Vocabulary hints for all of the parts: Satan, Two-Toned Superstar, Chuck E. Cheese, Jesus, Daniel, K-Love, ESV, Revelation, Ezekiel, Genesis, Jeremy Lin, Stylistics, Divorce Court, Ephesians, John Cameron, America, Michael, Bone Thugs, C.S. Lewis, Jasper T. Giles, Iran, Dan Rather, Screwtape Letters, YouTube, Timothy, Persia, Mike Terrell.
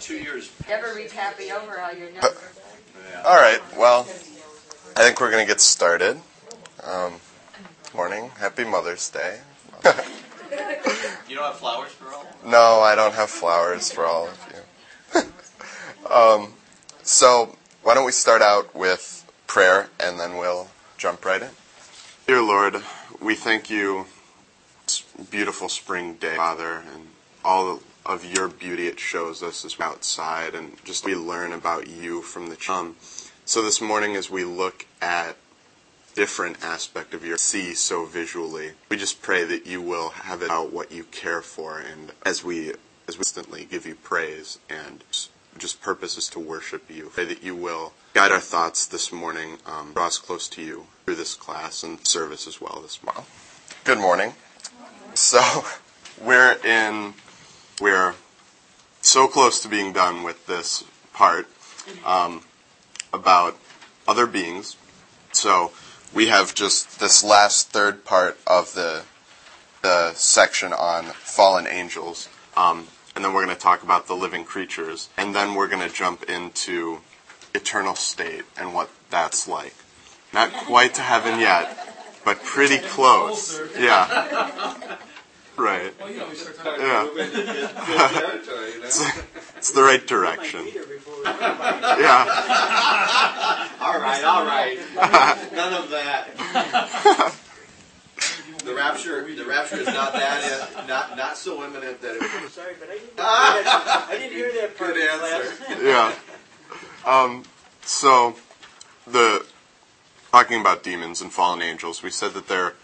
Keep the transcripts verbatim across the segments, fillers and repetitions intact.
two years. Never read happy over all your notes. Yeah. All right. Well, I think we're going to get started. Um, morning. Happy Mother's Day. You don't have flowers for all? No, I don't have flowers for all of you. um, so why don't we start out with prayer, and then we'll jump right in. Dear Lord, we thank you this beautiful spring day, Father, and all of your beauty it shows us as we're outside, and just we learn about you from the church. Um, so this morning as we look at different aspect of your see so visually, we just pray that you will have it out what you care for, and as we as we instantly give you praise and just purposes to worship you. Pray that you will guide our thoughts this morning, um, draw us close to you through this class and service as well this morning. Good morning. So we're in, we're so close to being done with this part um, about other beings. So we have just this last third part of the the section on fallen angels. Um, And then we're going to talk about the living creatures. And then we're going to jump into eternal state and what that's like. Not quite to heaven yet, but pretty close. Yeah. Right. Yeah. It's, it's the right direction. Yeah. All right, all right. None of that. The rapture, the rapture is not that, uh, not not so imminent that it. Was... Sorry, but I didn't hear that. I didn't hear that part. Good answer. Yeah. Um. So, the talking about demons and fallen angels, we said that there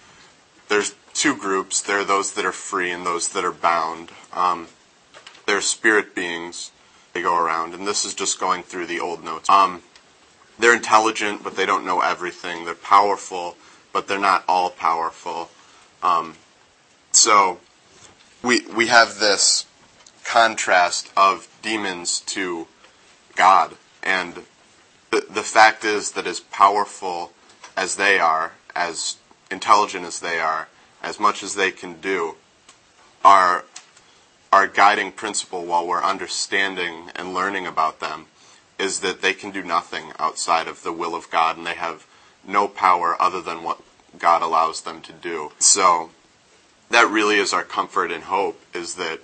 there's two groups. There are those that are free and those that are bound. Um, they're spirit beings. They go around, and this is just going through the old notes. Um, they're intelligent, but they don't know everything. They're powerful, but they're not all powerful. Um, so we we have this contrast of demons to God, and the, the fact is that as powerful as they are, as intelligent as they are, as much as they can do, our our guiding principle while we're understanding and learning about them is that they can do nothing outside of the will of God, and they have no power other than what God allows them to do. So that really is our comfort and hope, is that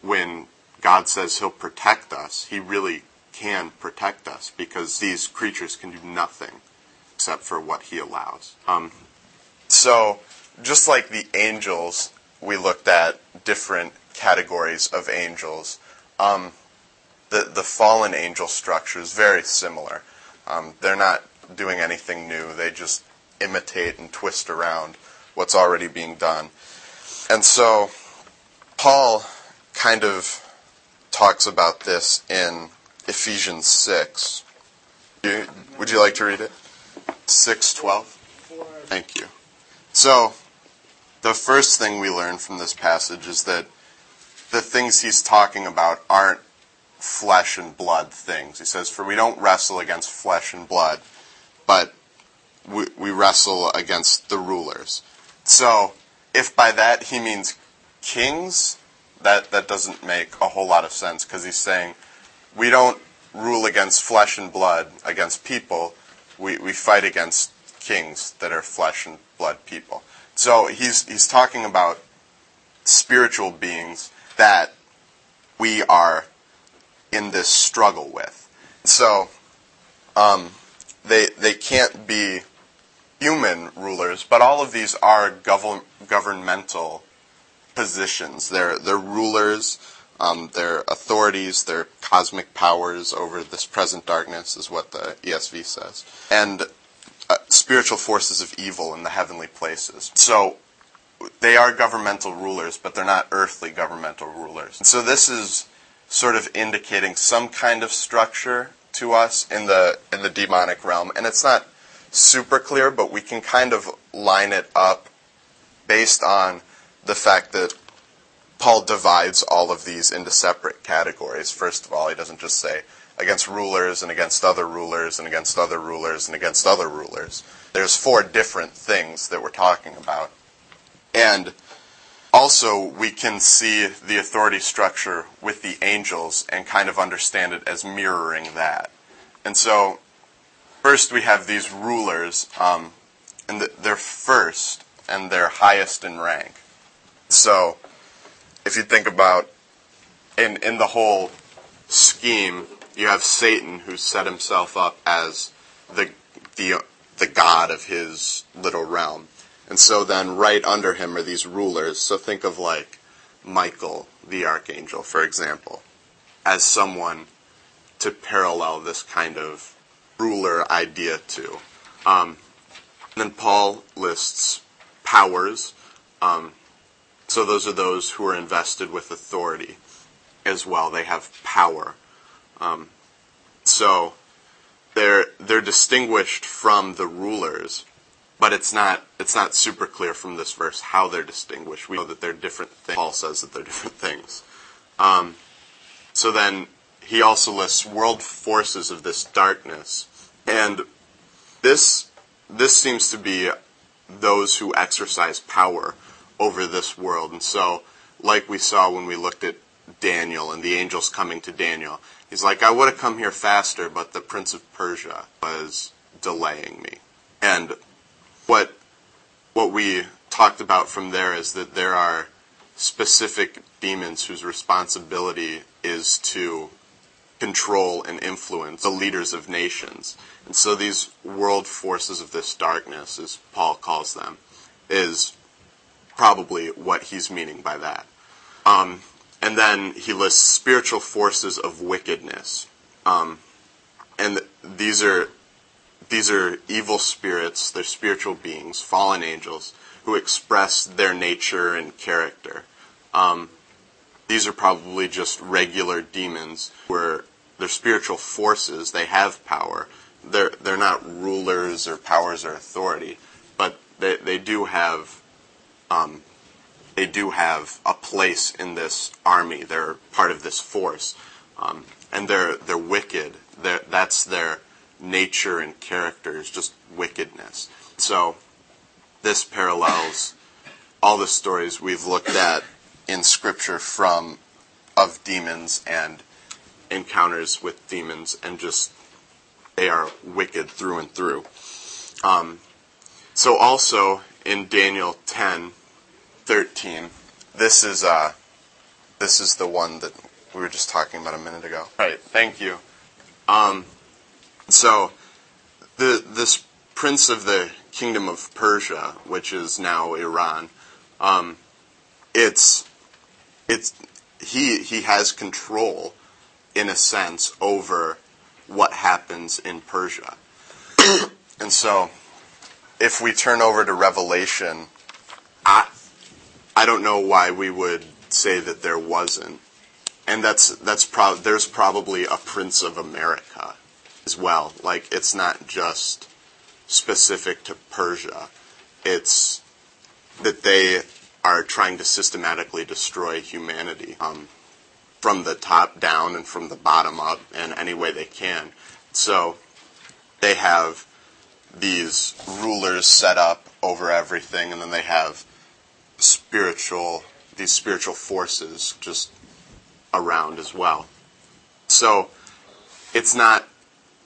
when God says he'll protect us, he really can protect us, because these creatures can do nothing except for what he allows. Um, so just like the angels, we looked at different categories of angels. Um, the, the fallen angel structure is very similar. Um, they're not doing anything new. They just imitate and twist around what's already being done. And so Paul kind of talks about this in Ephesians six. Would you like to read it? six twelve? Thank you. So the first thing we learn from this passage is that the things he's talking about aren't flesh and blood things. He says, "For we don't wrestle against flesh and blood, but We, we wrestle against the rulers." So, if by that he means kings, that, that doesn't make a whole lot of sense, because he's saying we don't rule against flesh and blood, against people. We, we fight against kings that are flesh and blood people. So he's he's talking about spiritual beings that we are in this struggle with. So, um, they they can't be human rulers, but all of these are gov- governmental positions. They're, they're rulers, um, they're authorities, they're cosmic powers over this present darkness, is what the E S V says, and uh, spiritual forces of evil in the heavenly places. So they are governmental rulers, but they're not earthly governmental rulers. So this is sort of indicating some kind of structure to us in the in the demonic realm, and it's not super clear, but we can kind of line it up based on the fact that Paul divides all of these into separate categories. First of all, he doesn't just say against rulers and against other rulers and against other rulers and against other rulers. There's four different things that we're talking about. And Also, we can see the authority structure with the angels and kind of understand it as mirroring that. And so, first we have these rulers, um, and they're first, and they're highest in rank. So, if you think about, in, in the whole scheme, you have Satan, who set himself up as the the the god of his little realm. And so then right under him are these rulers. So think of like Michael, the archangel, for example, as someone to parallel this kind of ruler idea to. Um, and then Paul lists powers. Um, so those are those who are invested with authority as well. They have power. Um, so they're they're distinguished from the rulers, but it's not it's not super clear from this verse how they're distinguished. We know that they're different things. Paul says that they're different things. Um, so then he also lists world forces of this darkness, and this this seems to be those who exercise power over this world. And so, like we saw when we looked at Daniel and the angels coming to Daniel. He's like, I would have come here faster, but the prince of Persia was delaying me. And what what we talked about from there is that there are specific demons whose responsibility is to control and influence the leaders of nations. And so these world forces of this darkness, as Paul calls them, is probably what he's meaning by that. Um, And then he lists spiritual forces of wickedness, um, and th- these are these are evil spirits. They're spiritual beings, fallen angels, who express their nature and character. Um, these are probably just regular demons, where they're spiritual forces. They have power. They're they're not rulers or powers or authority, but they they do have. Um, They do have a place in this army. They're part of this force, um, and they're they're wicked. They're, that's their nature and character is just wickedness. So this parallels all the stories we've looked at in Scripture from of demons and encounters with demons, and just they are wicked through and through. Um, so also in Daniel ten. thirteen. This is uh, this is the one that we were just talking about a minute ago. All right. Thank you. Um, so the this prince of the kingdom of Persia, which is now Iran, um, it's it's he he has control, in a sense, over what happens in Persia, and so if we turn over to Revelation, I. I don't know why we would say that there wasn't, and that's that's pro- there's probably a Prince of America as well. Like it's not just specific to Persia; it's that they are trying to systematically destroy humanity um, from the top down and from the bottom up, in any way they can. So they have these rulers set up over everything, and then they have. spiritual, these spiritual forces just around as well. So it's not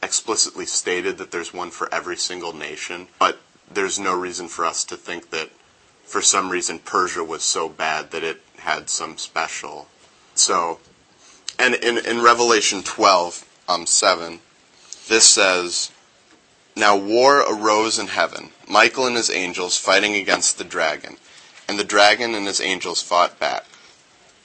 explicitly stated that there's one for every single nation, but there's no reason for us to think that for some reason Persia was so bad that it had some special. So, and in, in Revelation twelve, um, seven, this says, Now war arose in heaven, Michael and his angels fighting against the dragon. And the dragon and his angels fought back.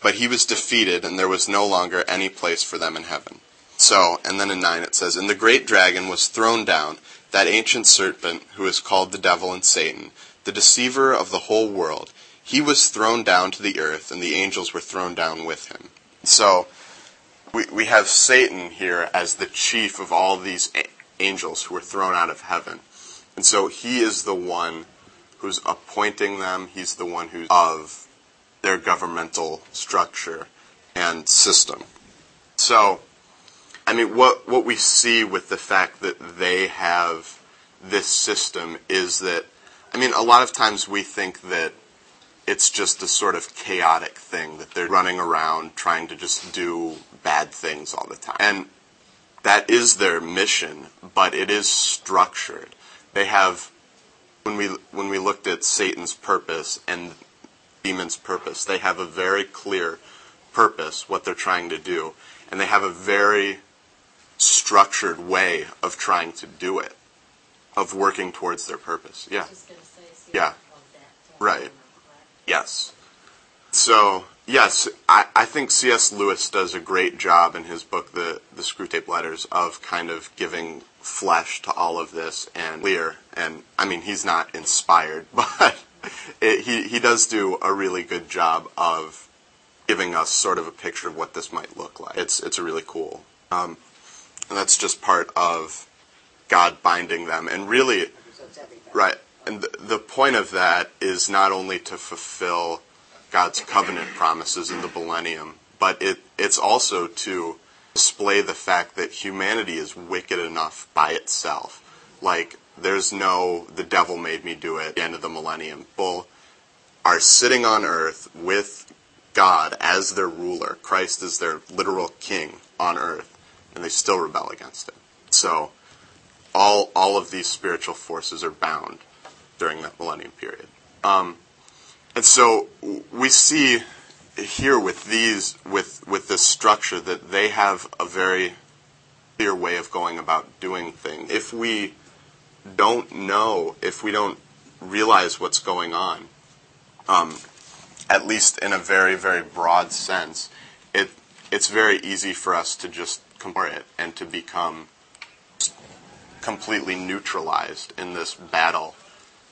But he was defeated, and there was no longer any place for them in heaven. So, and then in nine it says, And the great dragon was thrown down, that ancient serpent who is called the devil and Satan, the deceiver of the whole world. He was thrown down to the earth, and the angels were thrown down with him. So, we we have Satan here as the chief of all these a- angels who were thrown out of heaven. And so he is the one who's appointing them, he's the one who's of their governmental structure and system. So, I mean, what what we see with the fact that they have this system is that, I mean, a lot of times we think that it's just this sort of chaotic thing that they're running around trying to just do bad things all the time. And that is their mission, but it is structured. They have, when we when we looked at Satan's purpose and demons' purpose, they have a very clear purpose, what they're trying to do, and they have a very structured way of trying to do it, of working towards their purpose. Yeah. I was just gonna say, so yeah. Right. Yes. So, yes, I, I think C S Lewis does a great job in his book, The, the Screwtape Letters, of kind of giving flesh to all of this and clear. And, I mean, he's not inspired, but it, he, he does do a really good job of giving us sort of a picture of what this might look like. It's, it's really cool. Um, and that's just part of God binding them. And really, right. And the point of that is not only to fulfill God's covenant promises in the millennium, but it, it's also to display the fact that humanity is wicked enough by itself. Like, there's no, the devil made me do it at the end of the millennium. People are sitting on earth with God as their ruler. Christ is their literal king on earth, and they still rebel against it. So, all all of these spiritual forces are bound during that millennium period. Um, and so we see here with these, with with this structure, that they have a very clear way of going about doing things. If we don't know, if we don't realize what's going on, um, at least in a very, very broad sense, it it's very easy for us to just compare it and to become completely neutralized in this battle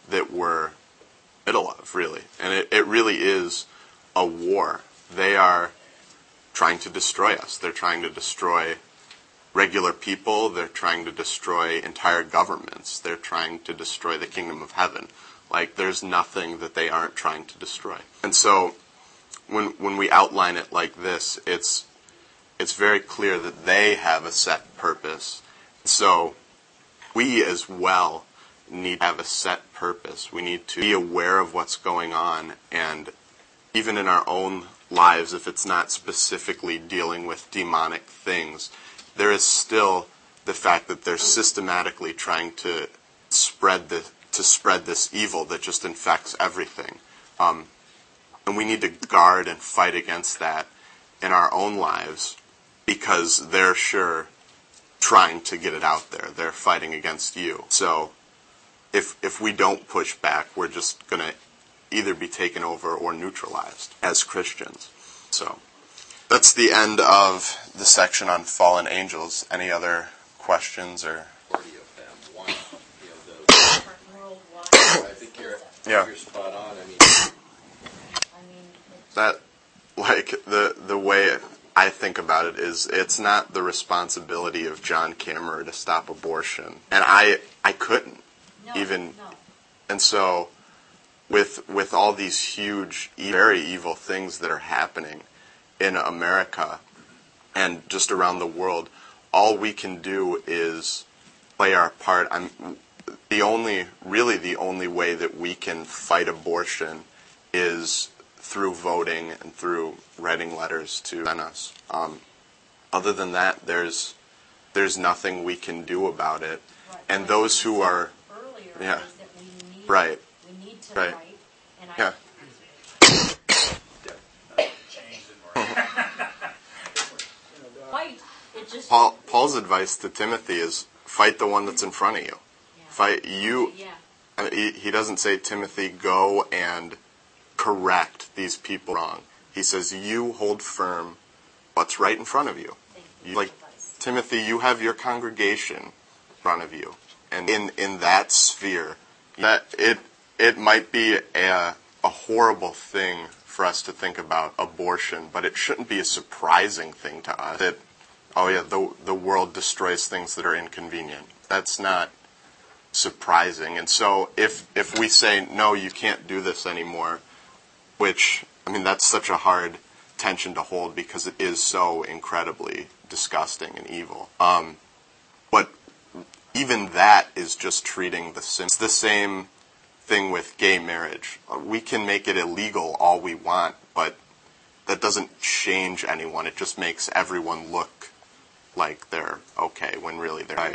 that we're in the middle of, really. And it, it really is a war. They are trying to destroy us. They're trying to destroy regular people. They're trying to destroy entire governments. They're trying to destroy the kingdom of heaven. Like, there's nothing that they aren't trying to destroy. And so, when when we outline it like this, it's it's very clear that they have a set purpose. So, we as well need to have a set purpose. We need to be aware of what's going on, and even in our own lives, if it's not specifically dealing with demonic things, there is still the fact that they're systematically trying to spread the to spread this evil that just infects everything. Um, and we need to guard and fight against that in our own lives, because they're sure trying to get it out there. They're fighting against you. So If if we don't push back, we're just going to either be taken over or neutralized as Christians. So that's the end of the section on fallen angels. Any other questions or? Yeah. You're spot on. I mean, that like the the way I think about it is, it's not the responsibility of John Cameron to stop abortion, and I I couldn't. Even no. And so with with all these huge, very evil things that are happening in America and just around the world, all we can do is play our part. I'm the only really the only way that we can fight abortion is through voting and through writing letters to us. Um, other than that, there's there's nothing we can do about it. Right. And those who are Yeah. We need, right. We need to right. Fight, and yeah. I fight. It just Paul, Paul's advice to Timothy is fight the one that's in front of you. Yeah. Fight you. Yeah. I mean, he, he doesn't say, Timothy, go and correct these people wrong. He says, you hold firm what's right in front of you. you like advice. Timothy, you have your congregation in front of you. And in, in that sphere, that it it might be a, a horrible thing for us to think about abortion, but it shouldn't be a surprising thing to us that, oh yeah, the the world destroys things that are inconvenient. That's not surprising. And so if if we say, no, you can't do this anymore, which, I mean, that's such a hard tension to hold because it is so incredibly disgusting and evil. Um, but even that is just treating the sin. It's the same thing with gay marriage. We can make it illegal all we want, but that doesn't change anyone. It just makes everyone look like they're okay when really they're not.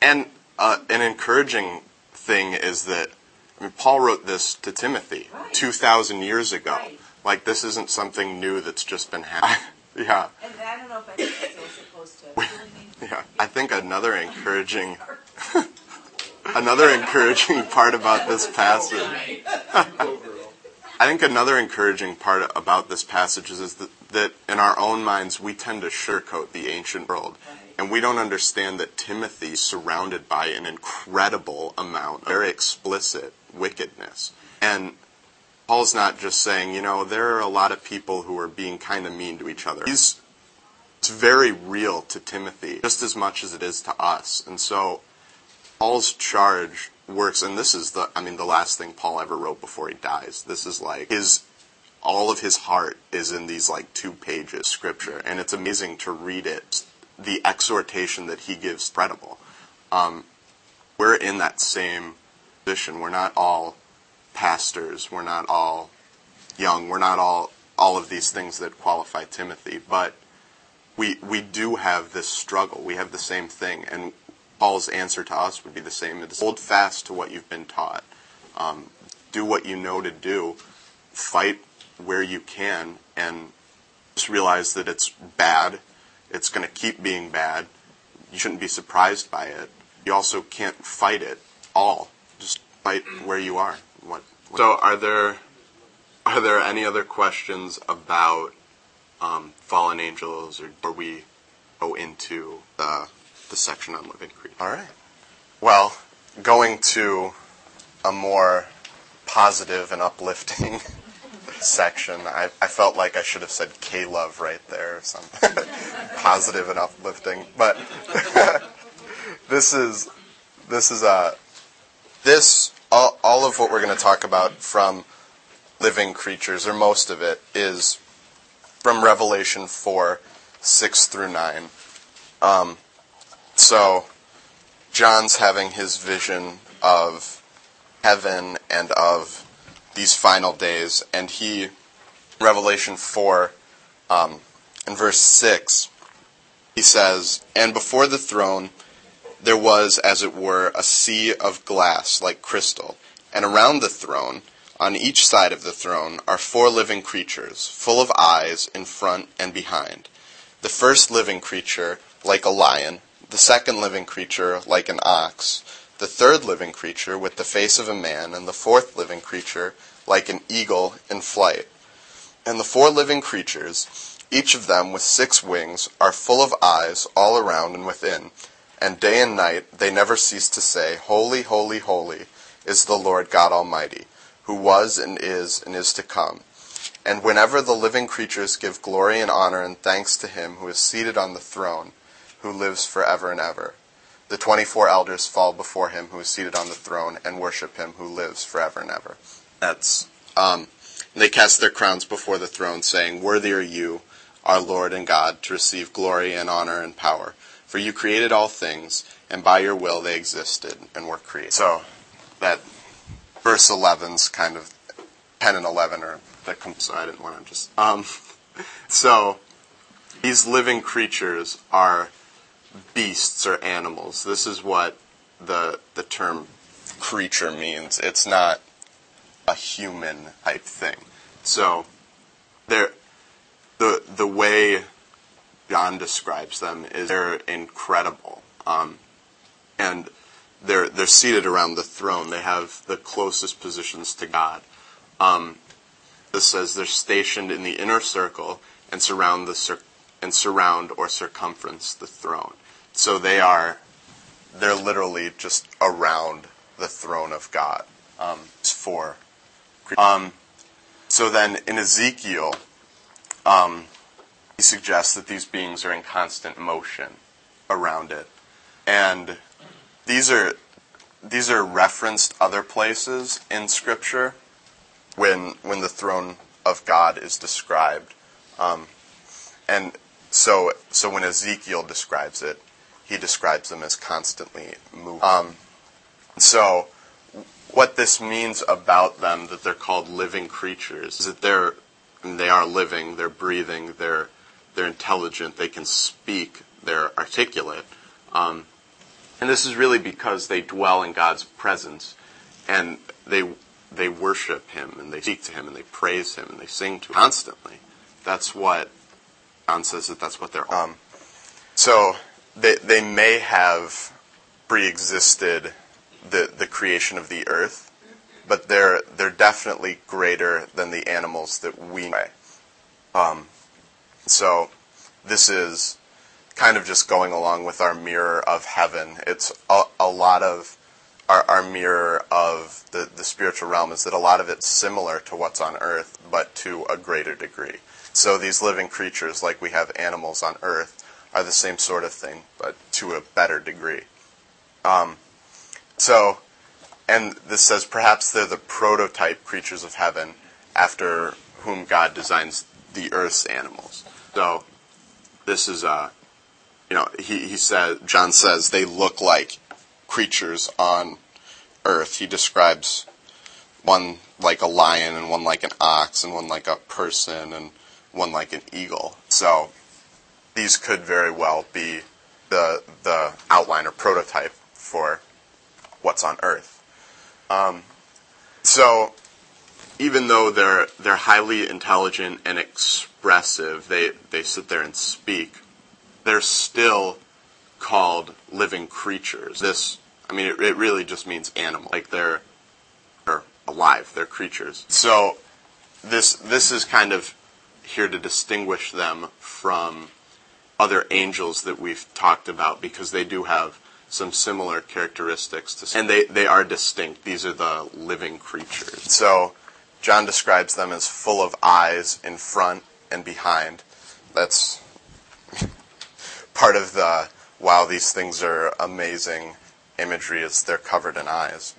And uh, an encouraging thing is that I mean, Paul wrote this to Timothy right. two thousand years ago. Right. Like, this isn't something new that's just been happening. Yeah. And I don't know if I think that's what we're supposed to. Yeah. I think another encouraging another encouraging part about this passage I think another encouraging part about this passage is, is that, that in our own minds we tend to sugarcoat the ancient world. Right. And we don't understand that Timothy is surrounded by an incredible amount of very explicit wickedness. And Paul's not just saying, you know, there are a lot of people who are being kind of mean to each other. He's, it's very real to Timothy, just as much as it is to us. And so Paul's charge works, and this is the, I mean, the last thing Paul ever wrote before he dies. This is like his, all of his heart is in these like two pages of scripture, and it's amazing to read it. The exhortation that he gives, credible. Um, we're in that same position. We're not all pastors. We're not all young. We're not all all of these things that qualify Timothy. But we we do have this struggle. We have the same thing. And Paul's answer to us would be the same. It's hold fast to what you've been taught. Um, do what you know to do. Fight where you can. And just realize that it's bad. It's going to keep being bad. You shouldn't be surprised by it. You also can't fight it all. Just fight where you are. What, what so are there are there any other questions about um, fallen angels, or do we go into the, the section on living creatures? All right. Well, going to a more positive and uplifting section. I, I felt like I should have said K-Love right there or something. Positive and uplifting. But this is this is a this all, all of what we're going to talk about from living creatures, or most of it, is from Revelation four, six through nine. Um, so John's having his vision of heaven and of these final days, and he, Revelation four, um, in verse six, he says, "And before the throne there was, as it were, a sea of glass like crystal, and around the throne, on each side of the throne, are four living creatures, full of eyes in front and behind. The first living creature like a lion, the second living creature like an ox, the third living creature with the face of a man, and the fourth living creature like an eagle in flight. And the four living creatures, each of them with six wings, are full of eyes all around and within, and day and night they never cease to say, 'Holy, holy, holy is the Lord God Almighty, who was and is and is to come.' And whenever the living creatures give glory and honor and thanks to him who is seated on the throne, who lives forever and ever, the twenty-four elders fall before him who is seated on the throne and worship him who lives forever and ever." That's um, and they cast their crowns before the throne, saying, "Worthy are you, our Lord and God, to receive glory and honor and power. For you created all things, and by your will they existed and were created." So that verse eleven's kind of ten and eleven, or that comes. So I didn't want to just. Um, so these living creatures are beasts or animals. This is what the the term creature means. It's not a human type thing. So they're, the the way John describes them is they're incredible. Um, and they're they're seated around the throne. They have the closest positions to God. Um, this says they're stationed in the inner circle and surround the cir- and surround or circumference the throne. So they are, they're literally just around the throne of God. Um, it's four. Um, so then in Ezekiel, um, he suggests that these beings are in constant motion around it. And these are, these are referenced other places in Scripture when, when the throne of God is described. Um, and so, so when Ezekiel describes it, he describes them as constantly moving. Um, so what this means about them, that they're called living creatures, is that they're, I mean, they are living, they're breathing, they're they're intelligent, they can speak, they're articulate. Um, and this is really because they dwell in God's presence, and they they worship Him, and they speak to Him, and they praise Him, and they sing to Him constantly. That's what John says, that that's what they're all. Um, so they they may have pre-existed the the creation of the earth, but they're they're definitely greater than the animals that we know. Um, so this is kind of just going along with our mirror of heaven. It's a, a lot of our, our mirror of the, the spiritual realm is that a lot of it's similar to what's on earth, but to a greater degree. So these living creatures, like we have animals on earth, are the same sort of thing, but to a better degree. Um, so, and this says, perhaps they're the prototype creatures of heaven, after whom God designs the earth's animals. So, this is, uh, you know, he, he says, John says, they look like creatures on earth. He describes one like a lion, and one like an ox, and one like a person, and one like an eagle. So, these could very well be the the outline or prototype for what's on earth. Um, so, even though they're they're highly intelligent and expressive, they, they sit there and speak, they're still called living creatures. This, I mean, it, it really just means animal. Like, they're, they're alive, they're creatures. So, this this is kind of here to distinguish them from other angels that we've talked about, because they do have some similar characteristics to, and they, they are distinct. These are the living creatures. So John describes them as full of eyes in front and behind. That's part of the, wow, these things are amazing imagery, is they're covered in eyes.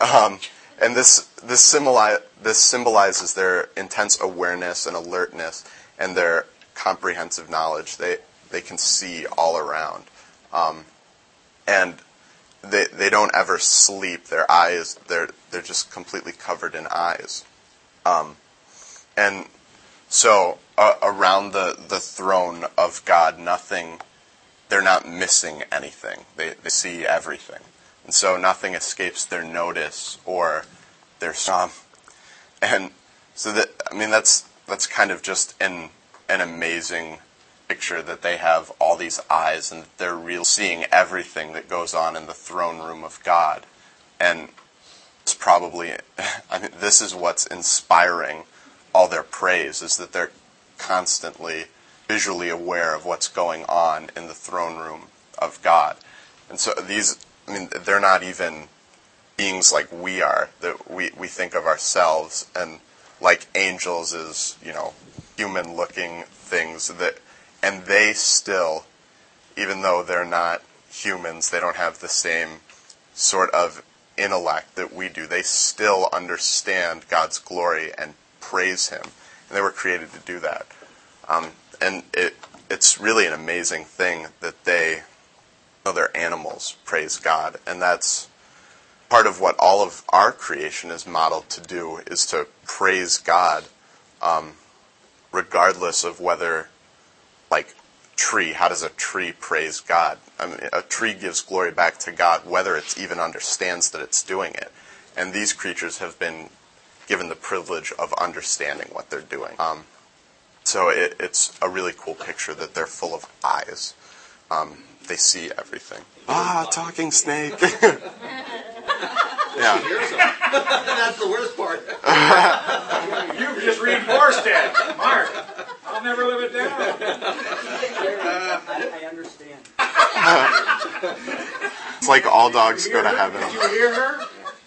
Um, and this this, symboli- this symbolizes their intense awareness and alertness and their comprehensive knowledge. They they can see all around. Um, And they they don't ever sleep. Their eyes, they're they're just completely covered in eyes. Um, and so uh, around the, the throne of God, nothing, they're not missing anything. They they see everything. And so nothing escapes their notice or their um, and so that, I mean, that's that's kind of just an an amazing picture, that they have all these eyes and that they're really seeing everything that goes on in the throne room of God. And it's probably, I mean, this is what's inspiring all their praise, is that they're constantly visually aware of what's going on in the throne room of God. And so these, I mean, they're not even beings like we are, that we, we think of ourselves and like angels as, you know, human-looking things that. And they still, even though they're not humans, they don't have the same sort of intellect that we do, they still understand God's glory and praise Him. And they were created to do that. Um, and it it's really an amazing thing that they, other animals, praise God. And that's part of what all of our creation is modeled to do, is to praise God, um, regardless of whether, like, tree, how does a tree praise God? I mean, a tree gives glory back to God, whether it even understands that it's doing it. And these creatures have been given the privilege of understanding what they're doing. Um, so it, it's a really cool picture that they're full of eyes. Um, they see everything. Ah, talking snake! Yeah. That's the worst part. You've just reinforced it, Mark. I'll never live it down. I, I understand. It's like all dogs go to her? heaven. Did you hear her?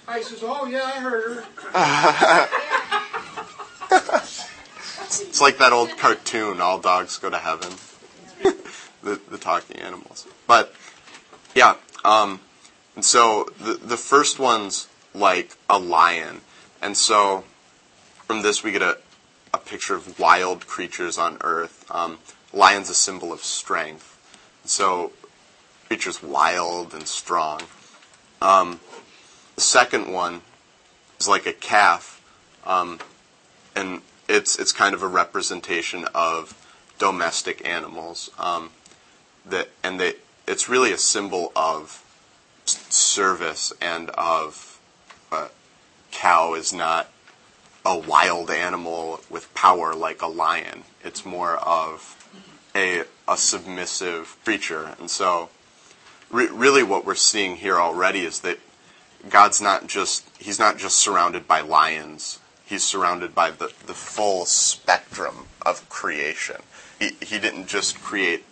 I says, oh yeah, I heard her. It's like that old cartoon, All Dogs Go to Heaven. the, the talking animals. But, yeah, um... and so the the first one's like a lion. And so from this we get a, a picture of wild creatures on earth. Um, lion's a symbol of strength. So creatures wild and strong. Um, the second one is like a calf, um, and it's it's kind of a representation of domestic animals. Um, that and they, it's really a symbol of service and of a cow is not a wild animal with power like a lion. It's more of a a submissive creature, and so re- really what we're seeing here already is that God's not just he's not just surrounded by lions. He's surrounded by the, the full spectrum of creation. He, he didn't just create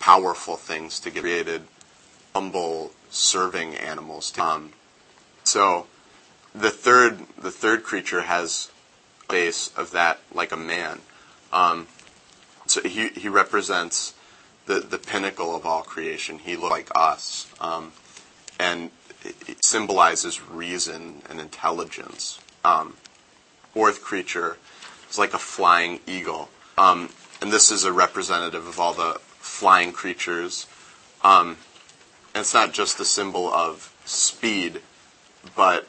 powerful things to get created, humble serving animals. Um, so the third the third creature has a face of that like a man. Um, so he he represents the the pinnacle of all creation. He looks like us, um, and it symbolizes reason and intelligence. Um, fourth creature is like a flying eagle. Um, and this is a representative of all the flying creatures. Um, and it's not just the symbol of speed, but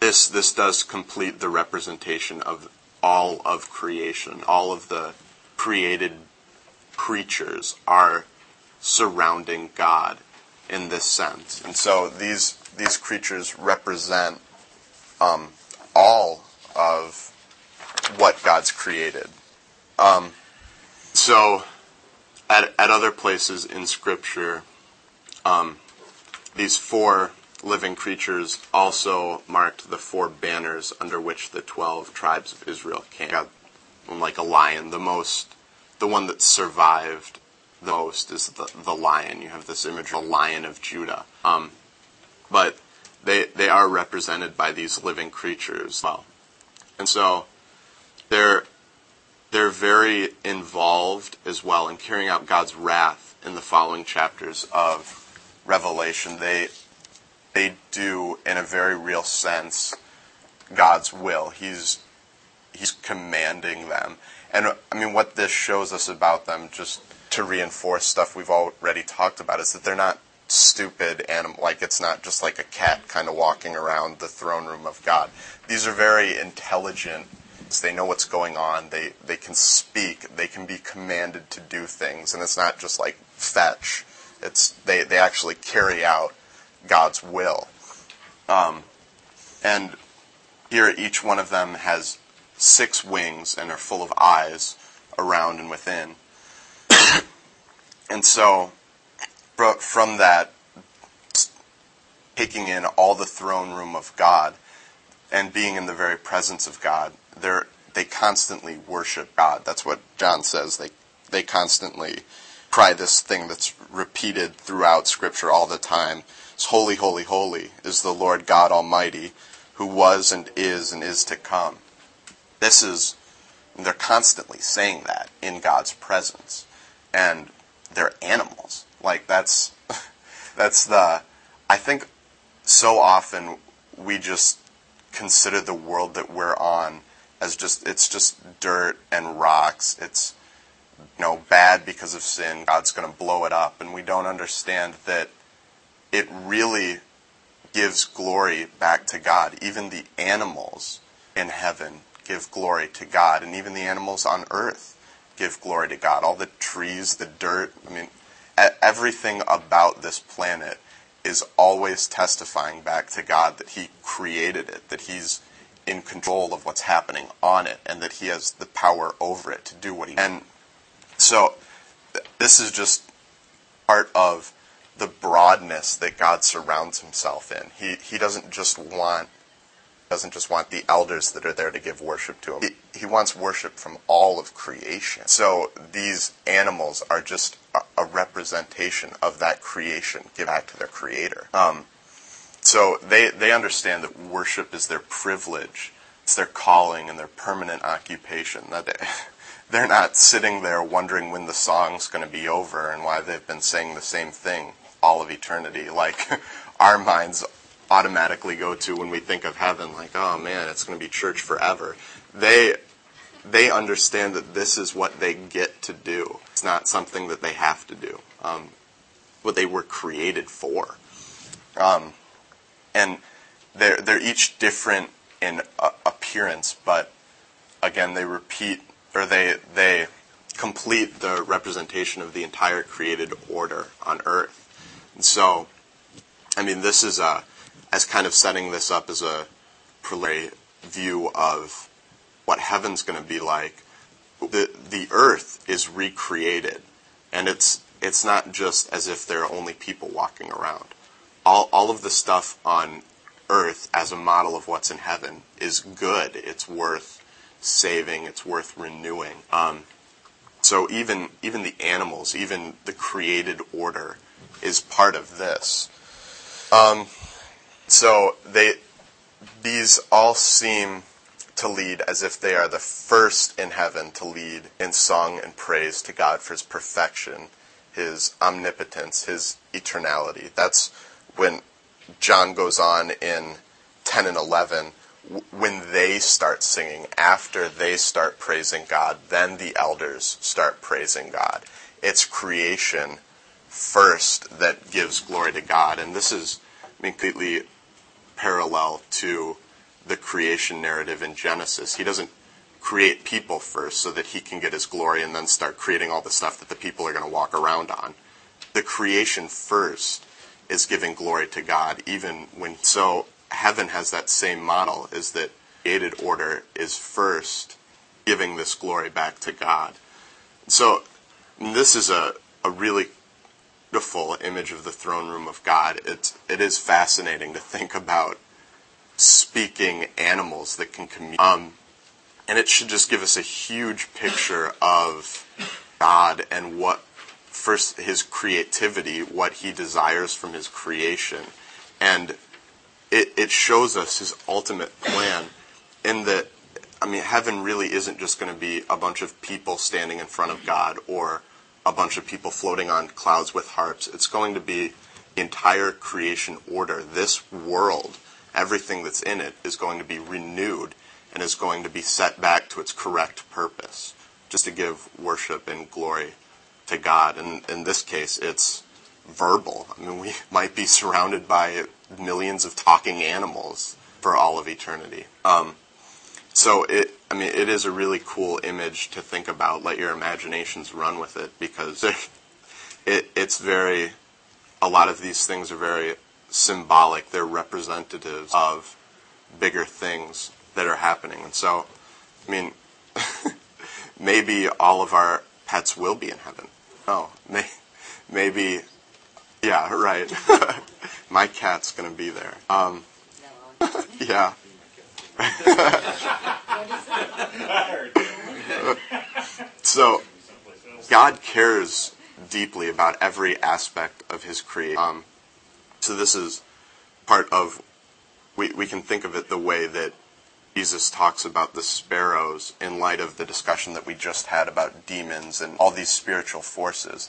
this this does complete the representation of all of creation. All of the created creatures are surrounding God in this sense. And so these these creatures represent um, all of what God's created. Um, so at, at other places in Scripture, um, these four living creatures also marked the four banners under which the twelve tribes of Israel came. God, like a lion, the most, the one that survived the most is the, the lion. You have this image of the Lion of Judah. Um, but they they are represented by these living creatures as well. And so they're they're very involved as well in carrying out God's wrath in the following chapters of Revelation. They they do, in a very real sense, God's will. He's he's commanding them. And I mean, what this shows us about them, just to reinforce stuff we've already talked about, is that they're not stupid animal. Like, it's not just like a cat kind of walking around the throne room of God. These are very intelligent. They know what's going on. They they can speak. They can be commanded to do things. And it's not just like fetch. It's they, they actually carry out God's will. Um, and here each one of them has six wings and are full of eyes around and within. And so from that, taking in all the throne room of God and being in the very presence of God, they they constantly worship God. That's what John says. They they constantly cry this thing that's repeated throughout Scripture all the time. It's holy, holy, holy is the Lord God Almighty, who was and is and is to come. This is, they're constantly saying that in God's presence. And they're animals. Like, that's, that's the, I think so often we just consider the world that we're on as just, it's just dirt and rocks. It's, you know, bad because of sin. God's going to blow it up. And we don't understand that it really gives glory back to God. Even the animals in heaven give glory to God. And even the animals on earth give glory to God. All the trees, the dirt, I mean, everything about this planet is always testifying back to God that He created it, that He's in control of what's happening on it, and that He has the power over it to do what He does. And so this is just part of the broadness that God surrounds Himself in. He He doesn't just want doesn't just want the elders that are there to give worship to Him. He, he wants worship from all of creation. So these animals are just a, a representation of that creation given back to their Creator. Um, so they, they understand that worship is their privilege. It's their calling and their permanent occupation. That they, they're not sitting there wondering when the song's going to be over and why they've been saying the same thing all of eternity. Like, our minds automatically go to when we think of heaven, like, oh man, it's going to be church forever. They they understand that this is what they get to do. It's not something that they have to do. Um, what they were created for, um, and they're they're each different in uh, appearance, but again, they repeat or they they complete the representation of the entire created order on earth. And so, I mean, this is a as kind of setting this up as a preliminary view of what heaven's going to be like. The the earth is recreated, and it's it's not just as if there are only people walking around. All all of the stuff on earth as a model of what's in heaven is good. It's worth saving. It's worth renewing. Um, so even even the animals, even the created order, is part of this. Um, so they these all seem to lead as if they are the first in heaven to lead in song and praise to God for his perfection, his omnipotence, his eternality. That's when John goes on in ten and eleven, when they start singing, after they start praising God, then the elders start praising God. It's creation first that gives glory to God. And this is I mean, completely parallel to the creation narrative in Genesis. He doesn't create people first so that he can get his glory and then start creating all the stuff that the people are going to walk around on. The creation first is giving glory to God, even when... So heaven has that same model, is that created order is first giving this glory back to God. So this is a, a really beautiful image of the throne room of God. It's, it is fascinating to think about speaking animals that can communicate. Um, and it should just give us a huge picture of God and what, first, his creativity, what he desires from his creation. And it, it shows us his ultimate plan in that, I mean, heaven really isn't just going to be a bunch of people standing in front of God or a bunch of people floating on clouds with harps. It's going to be the entire creation order. This world, everything that's in it, is going to be renewed and is going to be set back to its correct purpose, just to give worship and glory to God. And in this case, it's verbal. I mean, we might be surrounded by millions of talking animals for all of eternity. Um, so, it, I mean, it is a really cool image to think about. Let your imaginations run with it, because it, it's very, a lot of these things are very symbolic. They're representatives of bigger things that are happening. And so, I mean, maybe all of our pets will be in heaven. Oh, may, maybe, yeah, right. My cat's going to be there. Um, yeah. So, God cares deeply about every aspect of his creation. Um, so this is part of, we, we can think of it the way that Jesus talks about the sparrows in light of the discussion that we just had about demons and all these spiritual forces.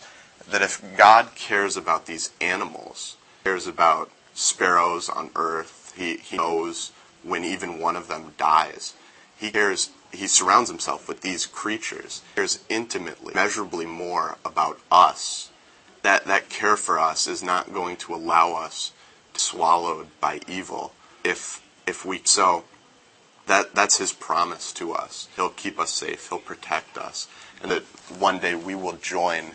That if God cares about these animals, cares about sparrows on earth, he, he knows when even one of them dies. He cares, he surrounds himself with these creatures. He cares intimately, measurably more about us. That, that care for us is not going to allow us to be swallowed by evil if, if we... So, That that's his promise to us. He'll keep us safe. He'll protect us. And that one day we will join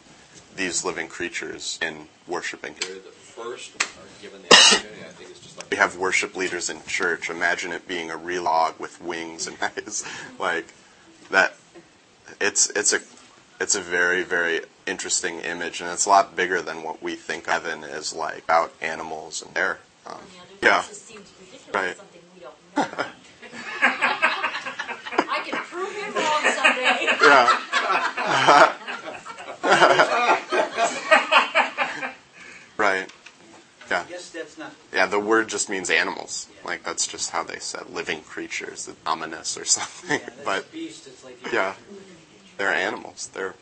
these living creatures in worshiping him. They're the first are given the opportunity. I think it's just like we have worship leaders in church. Imagine it being a real log with wings and eyes. Like that it's it's a it's a very, very interesting image, and it's a lot bigger than what we think heaven is like, about animals and air. Um, yeah. Right. Something we don't know. I can prove him wrong someday. Yeah. Right. Yeah. I guess that's not. Yeah, the word just means animals. Yeah. Like, that's just how they said living creatures, ominous or something. Yeah, that's but. Beast. It's like, yeah. They're animals. They're.